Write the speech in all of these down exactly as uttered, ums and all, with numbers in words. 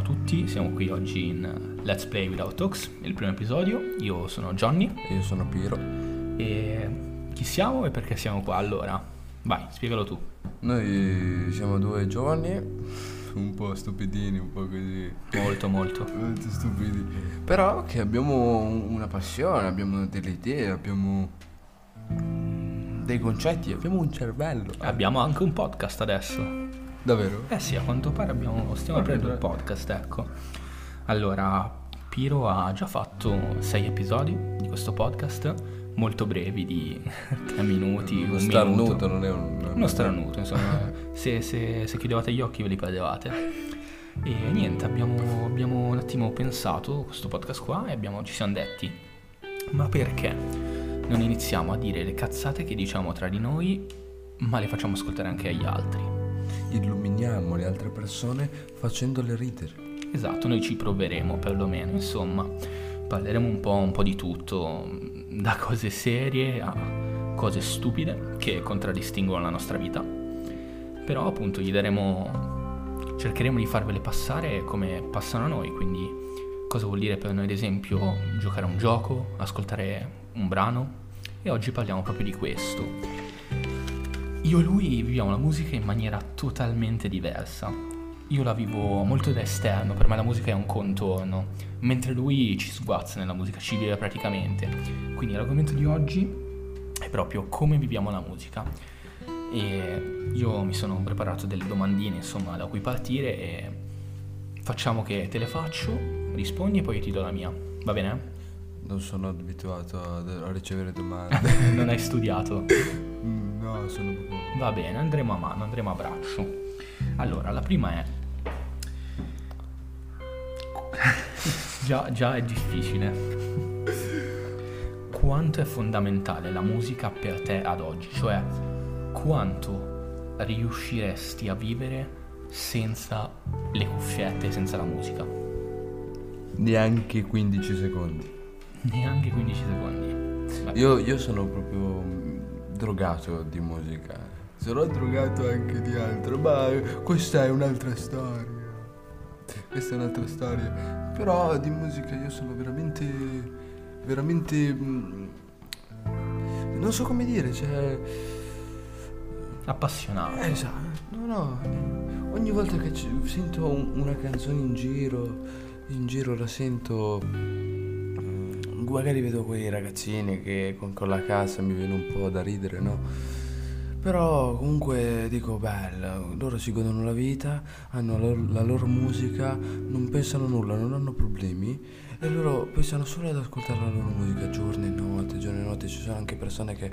ciao a tutti, siamo qui oggi in Let's Play Without Talks, il primo episodio. Io sono Johnny. E io sono Piero. E chi siamo e perché siamo qua? Allora, vai, spiegalo tu. Noi siamo due giovani, un po' stupidini, un po' così. Molto, molto. Molto stupidi. Però che abbiamo una passione, abbiamo delle idee, abbiamo dei concetti, abbiamo un cervello. Abbiamo anche un podcast adesso. Davvero? Eh sì, a quanto pare abbiamo, stiamo aprendo un podcast, ecco. Allora, Piro ha già fatto sei episodi di questo podcast, molto brevi, di tre minuti, uno un starnuto, minuto. Non è un... Uno starnuto, insomma, se, se, se chiudevate gli occhi ve li perdevate. E niente, abbiamo, abbiamo un attimo pensato questo podcast qua e abbiamo, ci siamo detti, ma perché non iniziamo a dire le cazzate che diciamo tra di noi, ma le facciamo ascoltare anche agli altri? Illuminiamo le altre persone facendole ridere. Esatto, noi ci proveremo perlomeno, insomma, parleremo un po', un po' di tutto, da cose serie a cose stupide che contraddistinguono la nostra vita. Però appunto gli daremo, cercheremo di farvele passare come passano a noi, quindi cosa vuol dire per noi ad esempio giocare a un gioco, ascoltare un brano, e oggi parliamo proprio di questo. Io e lui viviamo la musica in maniera totalmente diversa. Io la vivo molto da esterno, per me la musica è un contorno, mentre lui ci sguazza nella musica, ci vive praticamente. Quindi l'argomento di oggi è proprio come viviamo la musica. E io mi sono preparato delle domandine, insomma, da cui partire, e facciamo che te le faccio, rispondi e poi io ti do la mia, va bene? Non sono abituato a ricevere domande. Non hai studiato? No, sono proprio... Va bene, andremo a mano, andremo a braccio. Allora, la prima è... già, già è difficile. Quanto è fondamentale la musica per te ad oggi? Cioè, quanto riusciresti a vivere senza le cuffiette, senza la musica? Neanche quindici secondi. Neanche quindici secondi. Vabbè. Io io sono proprio drogato di musica. Sono drogato anche di altro, ma questa è un'altra storia. Questa è un'altra storia. Però di musica io sono veramente veramente non so come dire, cioè appassionato. Eh, esatto. No, no. Ogni volta che c- sento un, una canzone in giro, in giro la sento. Magari vedo quei ragazzini che con, con la cassa, mi viene un po' da ridere, no? Però comunque dico, bello, loro si godono la vita, hanno la loro, la loro musica, non pensano nulla, non hanno problemi, e loro pensano solo ad ascoltare la loro musica giorno e notte, giorno e notte. Ci sono anche persone che,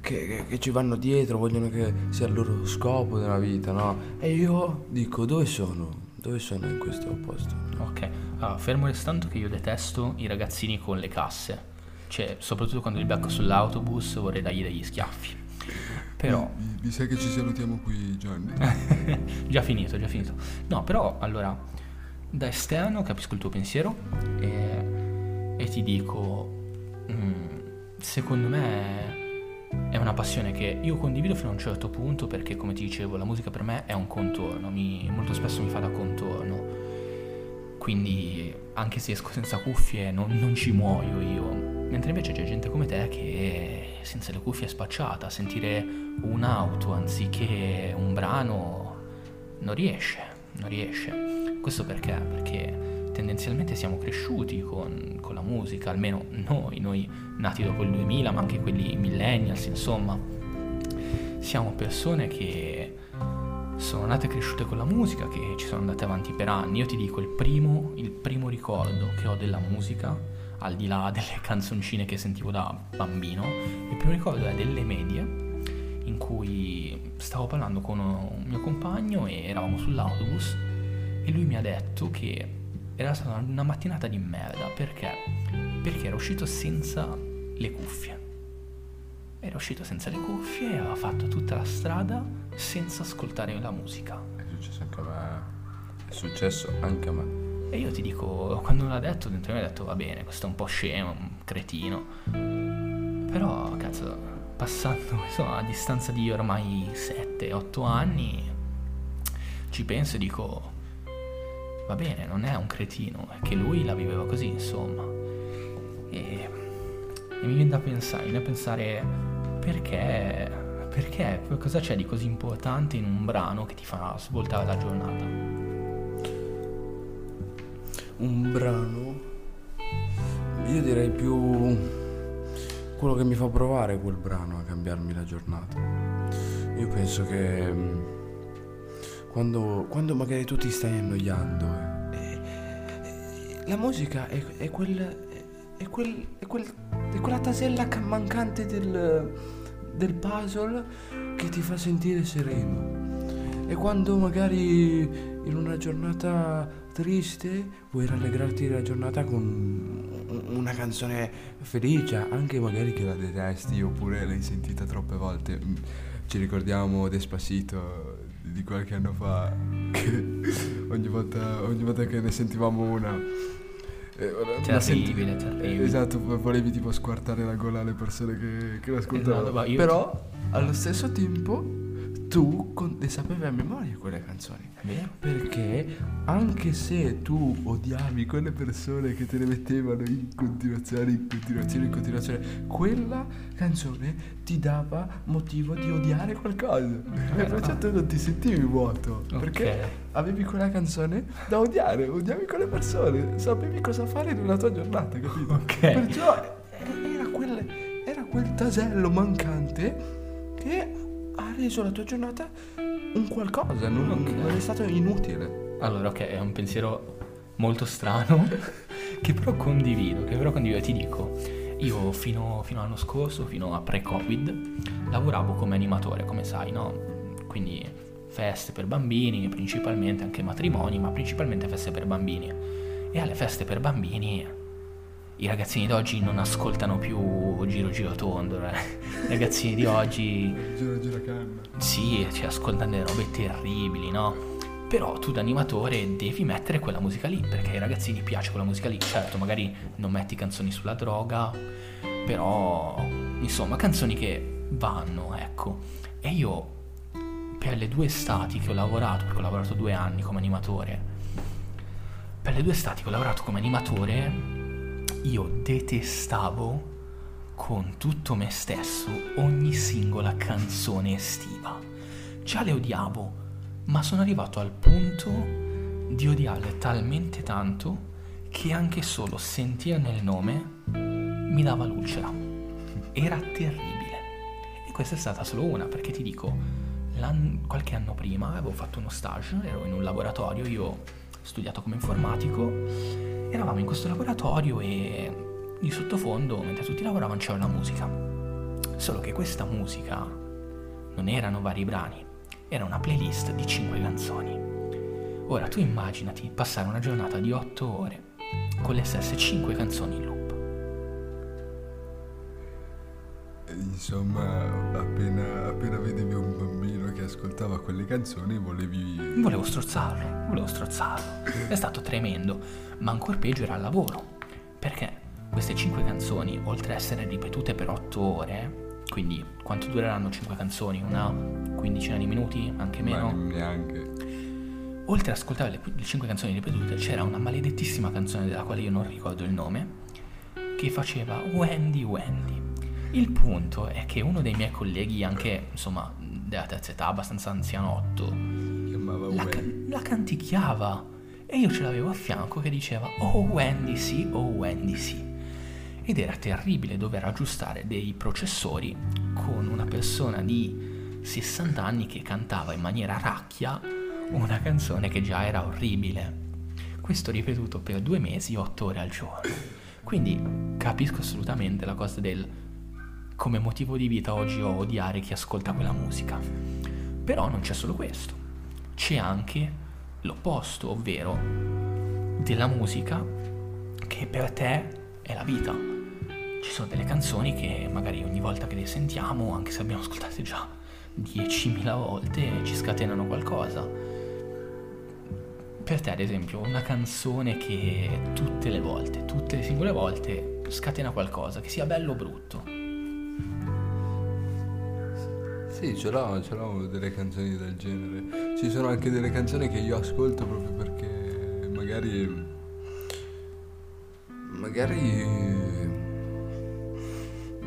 che, che, che ci vanno dietro, vogliono che sia il loro scopo della vita, no? E io dico, dove sono? Dove sono in questo posto? Ok, allora, fermo restando che io detesto i ragazzini con le casse. Cioè, soprattutto quando li becco sull'autobus vorrei dargli degli schiaffi. Però... Mi, mi sa che ci salutiamo qui, Johnny. Già finito, già finito. No, però, allora, da esterno capisco il tuo pensiero e, e ti dico, mh, secondo me è una passione che io condivido fino a un certo punto, perché come ti dicevo la musica per me è un contorno, mi, molto spesso mi fa da contorno, quindi anche se esco senza cuffie non, non ci muoio io, mentre invece c'è gente come te che senza le cuffie è spacciata, sentire un'auto anziché un brano non riesce, non riesce. Questo perché? Perché tendenzialmente siamo cresciuti con, con la musica, almeno noi, noi nati dopo il duemila, ma anche quelli millennials, insomma. Siamo persone che sono nate e cresciute con la musica, che ci sono andate avanti per anni. Io ti dico, il primo, il primo ricordo che ho della musica, al di là delle canzoncine che sentivo da bambino, il primo ricordo è delle medie, in cui stavo parlando con un mio compagno e eravamo sull'autobus e lui mi ha detto che era stata una mattinata di merda, perché? Perché era uscito senza le cuffie. Era uscito senza le cuffie e aveva fatto tutta la strada senza ascoltare la musica. È successo anche a me. È successo anche a me. E io ti dico, quando me l'ha detto, dentro di me ho detto, va bene, questo è un po' scemo, un cretino. Però, cazzo, passando insomma, a distanza di ormai sette otto anni, ci penso e dico... va bene, non è un cretino, è che lui la viveva così, insomma. E, e mi viene da pensare, mi viene da pensare perché, perché, cosa c'è di così importante in un brano che ti fa svoltare la giornata? Un brano? Io direi più quello che mi fa provare quel brano a cambiarmi la giornata. Io penso che... Quando, quando magari tu ti stai annoiando, eh, eh, eh, la musica è, è, quel, è, è, quel, è, quel, è quella tasella mancante del, del puzzle che ti fa sentire sereno. E quando magari in una giornata triste vuoi rallegrarti la giornata con una canzone felice, anche magari che la detesti oppure l'hai sentita troppe volte. Ci ricordiamo Despacito di qualche anno fa, che ogni volta, ogni volta che ne sentivamo una, eh, ti arrivi, senti... ti arrivi. Esatto, volevi tipo squartare la gola alle persone che, che l'ascoltavano. Esatto, io... Però allo stesso tempo tu con... le sapevi a memoria quelle canzoni. È vero. Perché anche se tu odiavi quelle persone che te le mettevano in continuazione, in continuazione, in continuazione, quella canzone ti dava motivo di odiare qualcosa. E perciò tu non ti sentivi vuoto, okay, perché avevi quella canzone da odiare, odiavi quelle persone, sapevi cosa fare nella tua giornata, capito? Okay. Perciò era quel, era quel tasello mancante che ha reso la tua giornata un qualcosa, non, okay, non è stato inutile. Allora, ok, è un pensiero molto strano che però condivido, che però condivido. Ti dico, io fino, fino all'anno scorso, fino a pre-Covid, lavoravo come animatore, come sai, no? Quindi feste per bambini, principalmente, anche matrimoni, ma principalmente feste per bambini. E alle feste per bambini i ragazzini di oggi non ascoltano più Giro Giro Tondo, eh. I ragazzini di oggi Giro Giro Canna. Sì, cioè, ascoltano delle robe terribili, no? Però tu da animatore devi mettere quella musica lì, perché ai ragazzini piace quella musica lì. Certo, magari non metti canzoni sulla droga, però insomma canzoni che vanno, ecco. E io per le due estati che ho lavorato, perché ho lavorato due anni come animatore, per le due estati che ho lavorato come animatore io detestavo con tutto me stesso ogni singola canzone estiva. Già le odiavo, ma sono arrivato al punto di odiarle talmente tanto che anche solo sentirne il nome mi dava l'ulcera. Era terribile. E questa è stata solo una, perché ti dico, qualche anno prima avevo fatto uno stage, ero in un laboratorio, io ho studiato come informatico. Eravamo in questo laboratorio e di sottofondo, mentre tutti lavoravano, c'era la musica. Solo che questa musica non erano vari brani, era una playlist di cinque canzoni. Ora tu immaginati passare una giornata di otto ore con le stesse cinque canzoni in loop. Insomma, appena, appena vedevi un bambino che ascoltava quelle canzoni volevi... Volevo strozzarlo, volevo strozzarlo. È stato tremendo, ma ancora peggio era al lavoro, perché queste cinque canzoni, oltre a essere ripetute per otto ore, quindi quanto dureranno cinque canzoni? Una quindicina di minuti? Anche meno? Ma neanche. Oltre ad ascoltare le, le cinque canzoni ripetute, c'era una maledettissima canzone della quale io non ricordo il nome, che faceva Wendy Wendy. Il punto è che uno dei miei colleghi, anche insomma della terza età, abbastanza anzianotto, la, la canticchiava e io ce l'avevo a fianco che diceva "Oh Wendy sì, oh Wendy sì". Ed era terribile dover aggiustare dei processori con una persona di sessanta anni che cantava in maniera racchia una canzone che già era orribile. Questo ripetuto per due mesi, otto ore al giorno. Quindi capisco assolutamente la cosa del come motivo di vita oggi ho odiare chi ascolta quella musica. Però non c'è solo questo, c'è anche l'opposto, ovvero della musica che per te è la vita. Ci sono delle canzoni che magari ogni volta che le sentiamo, anche se abbiamo ascoltate già diecimila volte, ci scatenano qualcosa. Per te ad esempio una canzone che tutte le volte, tutte le singole volte scatena qualcosa, che sia bello o brutto. Sì, ce l'ho, ce l'ho delle canzoni del genere. Ci sono anche delle canzoni che io ascolto proprio perché magari magari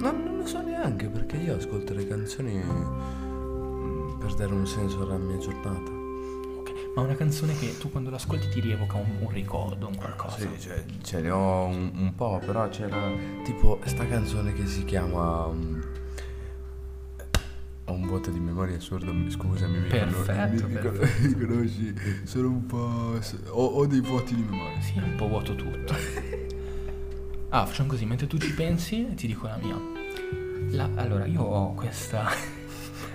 non, non lo so neanche, perché io ascolto le canzoni per dare un senso alla mia giornata. Ma una canzone che tu quando l'ascolti ti rievoca un, un ricordo, un qualcosa? Sì, cioè, ce ne ho un, un po', però c'era tipo sta canzone che si chiama... Um, ho un vuoto di memoria assurdo, scusami. Perfetto, mi, perfetto. Mi conosci, sono un po'... Ho, ho dei vuoti di memoria. Sì, un po' vuoto tutto. Ah, facciamo così, mentre tu ci pensi ti dico la mia. La, allora, io ho questa...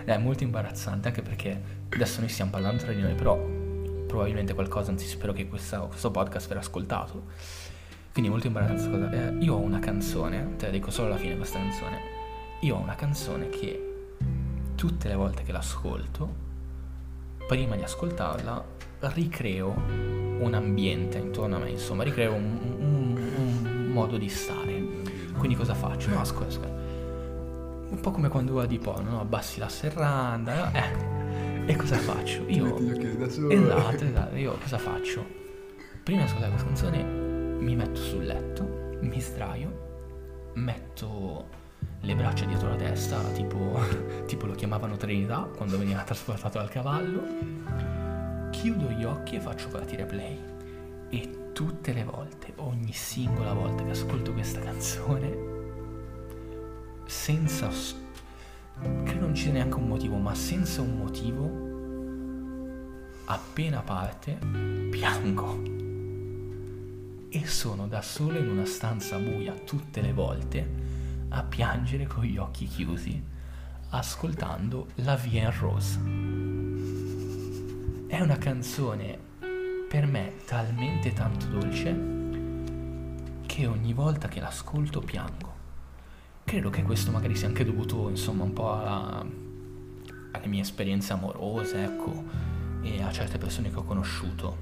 È molto imbarazzante, anche perché adesso noi stiamo parlando tra di noi, però... probabilmente qualcosa, anzi spero che questa, questo podcast verrà ascoltato, quindi è molto imbarazzante. Eh, io ho una canzone, te la dico solo alla fine questa canzone, io ho una canzone che tutte le volte che l'ascolto, prima di ascoltarla, ricreo un ambiente intorno a me, insomma, ricreo un, un, un modo di stare. Quindi cosa faccio? No, ascolto. Un po' come quando guardi porno, no? Abbassi la serranda, eh. E cosa faccio? Io esatto, esatto, io cosa faccio? Prima di ascoltare questa canzone mi metto sul letto, mi sdraio, metto le braccia dietro la testa, tipo, tipo lo chiamavano Trinità quando veniva trasportato dal cavallo, chiudo gli occhi e faccio partire play. E tutte le volte, ogni singola volta che ascolto questa canzone, senza credo non ci sia neanche un motivo, ma senza un motivo, appena parte, piango. E sono da solo in una stanza buia tutte le volte a piangere con gli occhi chiusi, ascoltando La Vie en Rose. È una canzone per me talmente tanto dolce che ogni volta che l'ascolto piango. Credo che questo magari sia anche dovuto, insomma, un po' alla, alle mie esperienze amorose, ecco, e a certe persone che ho conosciuto.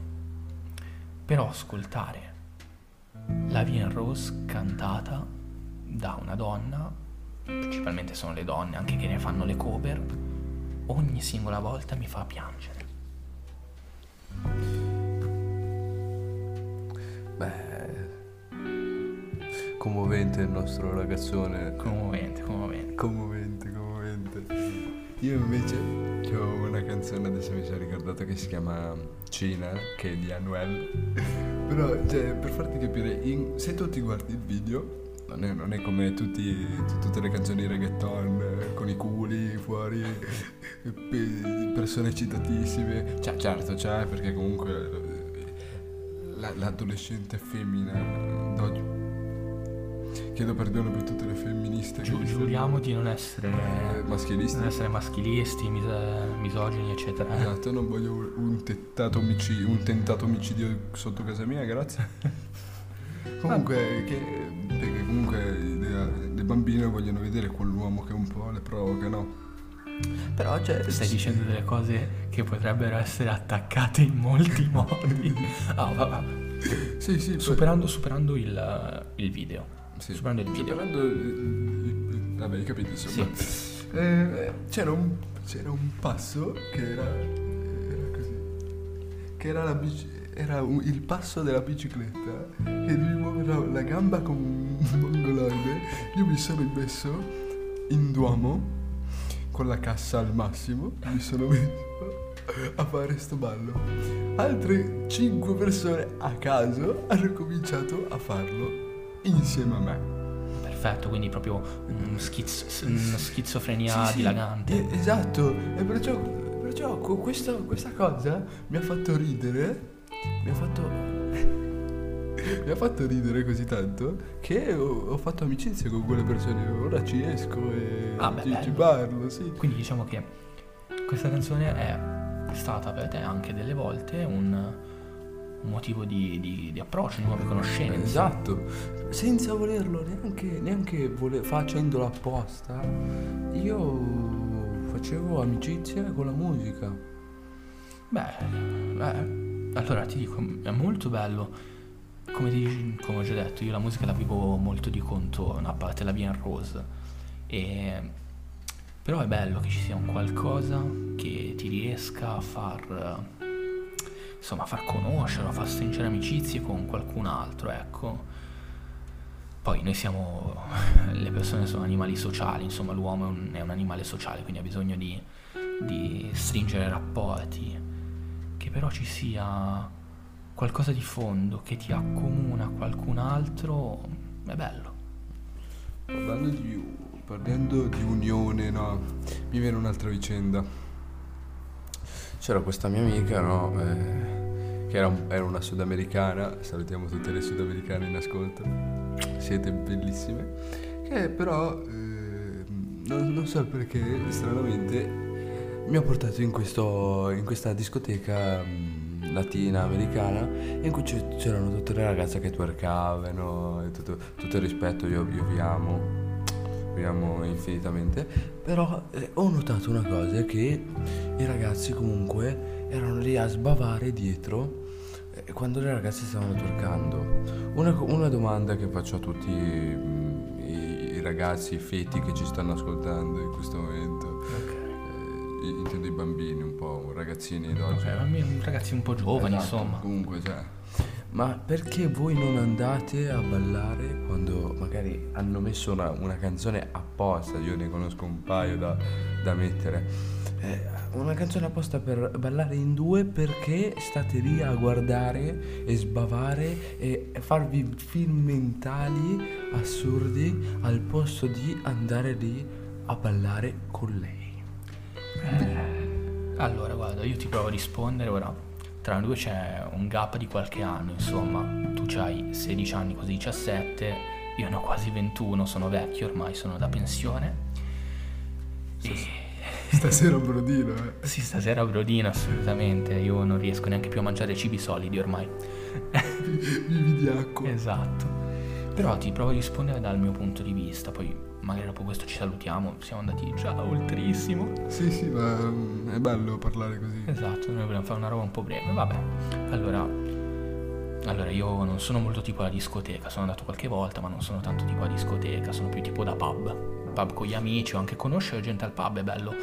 Però ascoltare La Vie en Rose cantata da una donna, principalmente sono le donne, anche che ne fanno le cover, ogni singola volta mi fa piangere. Beh, commovente il nostro ragazzone. Commovente, commovente. Commovente, commovente. Io invece ho una canzone, adesso mi sono ricordato, che si chiama Cina, che è di Anuel. Però, cioè, per farti capire, in, se tu ti guardi il video, non è, non è come tutti, tutte le canzoni reggaeton con i culi fuori, persone eccitatissime. Cioè, certo, c'è, perché comunque la, l'adolescente femmina d'oggi. Chiedo perdono per tutte le femministe. Giu, che giuriamo di non essere eh, maschilisti, non essere maschilisti, mis- misogini, eccetera. Esatto, non voglio un tentato omicidio, un tentato omicidio sotto casa mia, grazie. Comunque, che, perché comunque le, le bambine vogliono vedere quell'uomo che un po' le provoca, no? Però, cioè, stai sì. dicendo delle cose che potrebbero essere attaccate in molti modi. Ah, oh, vabbè. Sì, sì. Superando, per... superando il, il video. Sì, superando il video superando... vabbè, hai capito, insomma. Sì. Eh, c'era, un, c'era un passo che era, era così, che era, la bici, era un, il passo della bicicletta, che lui muoveva la gamba come un mongoloide. Io mi sono messo in duomo con la cassa al massimo, mi sono messo a fare sto ballo. Altre cinque persone a caso hanno cominciato a farlo insieme a me. Perfetto, quindi proprio mm, schiz- una schizofrenia sì, sì, dilagante. Eh, esatto, e perciò, perciò questa, questa cosa mi ha fatto ridere, mi ha fatto, mi ha fatto ridere così tanto che ho, ho fatto amicizia con quelle persone, ora ci esco e ah, beh, ci, ci parlo, sì. Quindi diciamo che questa canzone è stata per te anche delle volte un... motivo di, di, di approccio, di nuove conoscenze. Esatto, senza volerlo, neanche, neanche vole... facendolo apposta, io facevo amicizia con la musica. Beh, beh, allora ti dico, è molto bello. Come, ti, come ho già detto, io la musica la vivo molto di contorno, a parte La Vie en Rose, e... però è bello che ci sia un qualcosa che ti riesca a far... insomma far conoscere, far stringere amicizie con qualcun altro, ecco. Poi noi siamo, le persone sono animali sociali, insomma l'uomo è un, è un animale sociale, quindi ha bisogno di, di stringere rapporti, che però ci sia qualcosa di fondo che ti accomuna a qualcun altro, è bello. Parlando di, parlando di unione, no, mi viene un'altra vicenda. C'era questa mia amica, no, eh, che era, era una sudamericana, salutiamo tutte le sudamericane in ascolto. Siete bellissime. Che però eh, non, non so perché stranamente mi ha portato in questo in questa discoteca mh, latina americana, in cui c'erano tutte le ragazze che twerkavano e tutto, tutto il rispetto. Io, io vi amo, vi amo infinitamente. Però eh, ho notato una cosa, che i ragazzi comunque erano lì a sbavare dietro quando le ragazze stavano twerkando. Una, una domanda che faccio a tutti i, i ragazzi, i feti che ci stanno ascoltando in questo momento, okay. eh, intendo i bambini un po', ragazzini d'oggi, okay, ragazzi un po' giovani, esatto, insomma. Comunque, cioè, ma perché voi non andate a ballare quando magari hanno messo una, una canzone apposta? Io ne conosco un paio da, da mettere. Una canzone apposta per ballare in due, perché state lì a guardare e sbavare e farvi film mentali assurdi al posto di andare lì a ballare con lei? Eh, allora guarda, io ti provo a rispondere ora. Tra noi due c'è un gap di qualche anno, insomma. Tu c'hai sedici anni, così diciassette, io ne ho quasi ventuno, sono vecchio ormai, sono da pensione. Sì, e... sì. Stasera brodino, eh. Sì, stasera brodino, assolutamente. Io non riesco neanche più a mangiare cibi solidi ormai. Vivi di acqua. Esatto. Però ti provo a rispondere dal mio punto di vista. Poi magari dopo questo ci salutiamo. Siamo andati già oltrissimo. Sì, sì, ma è bello parlare così. Esatto, noi vogliamo fare una roba un po' breve. Vabbè, allora... Allora, io non sono molto tipo alla discoteca. Sono andato qualche volta, ma non sono tanto tipo a discoteca. Sono più tipo da pub. Pub con gli amici, o anche conoscere gente al pub è bello.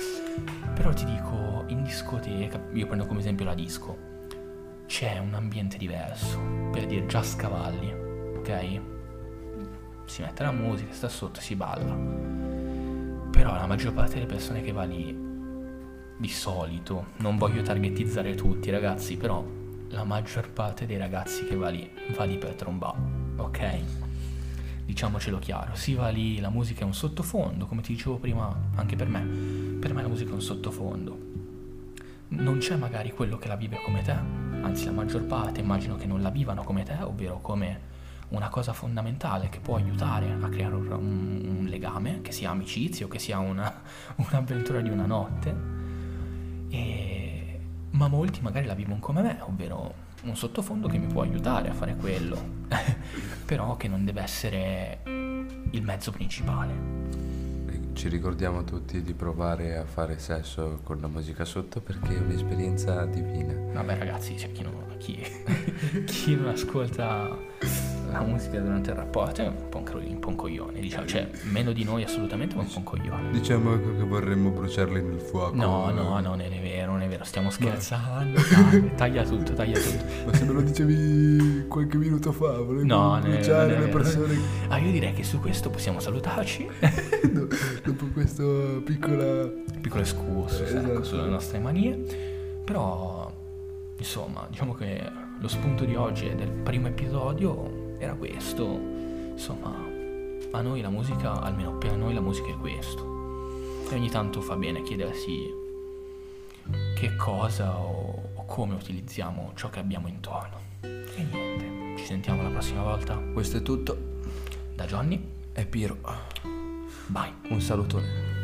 Però ti dico, in discoteca, io prendo come esempio la disco, c'è un ambiente diverso, per dire già scavalli, ok? Si mette la musica, sta sotto, si balla. Però la maggior parte delle persone che va lì, di solito, non voglio targetizzare tutti ragazzi, però la maggior parte dei ragazzi che va lì, va lì per trombà, ok? Diciamocelo chiaro, si va lì, la musica è un sottofondo, come ti dicevo prima anche per me, per me la musica è un sottofondo. Non c'è magari quello che la vive come te, anzi la maggior parte immagino che non la vivano come te, ovvero come una cosa fondamentale che può aiutare a creare un, un legame, che sia amicizia o che sia una, un'avventura di una notte. E, ma molti magari la vivono come me, ovvero... un sottofondo che mi può aiutare a fare quello, però che non deve essere il mezzo principale. Ci ricordiamo tutti di provare a fare sesso con la musica sotto, perché è un'esperienza divina. Vabbè ragazzi, cioè, chi, non, chi, chi non ascolta la musica durante il rapporto è un po' un, un, po un coglione, diciamo, cioè meno di noi assolutamente, ma un po' un coglione. Diciamo che vorremmo bruciarli nel fuoco. No, no, no, non è vero, non è vero, stiamo scherzando. Dai, taglia tutto, taglia tutto. Ma se me lo dicevi qualche minuto fa, volevo no, bruciare le persone. Ah, io direi che su questo possiamo salutarci. No. Dopo questa piccola piccola scusa, eh, ecco, sulle nostre manie. Però insomma, diciamo che lo spunto di oggi e del primo episodio era questo. Insomma, a noi la musica, almeno per noi la musica è questo. E ogni tanto fa bene chiedersi che cosa o, o come utilizziamo ciò che abbiamo intorno. E niente, ci sentiamo la prossima volta. Questo è tutto da Johnny e Piero. Bye. Un salutone.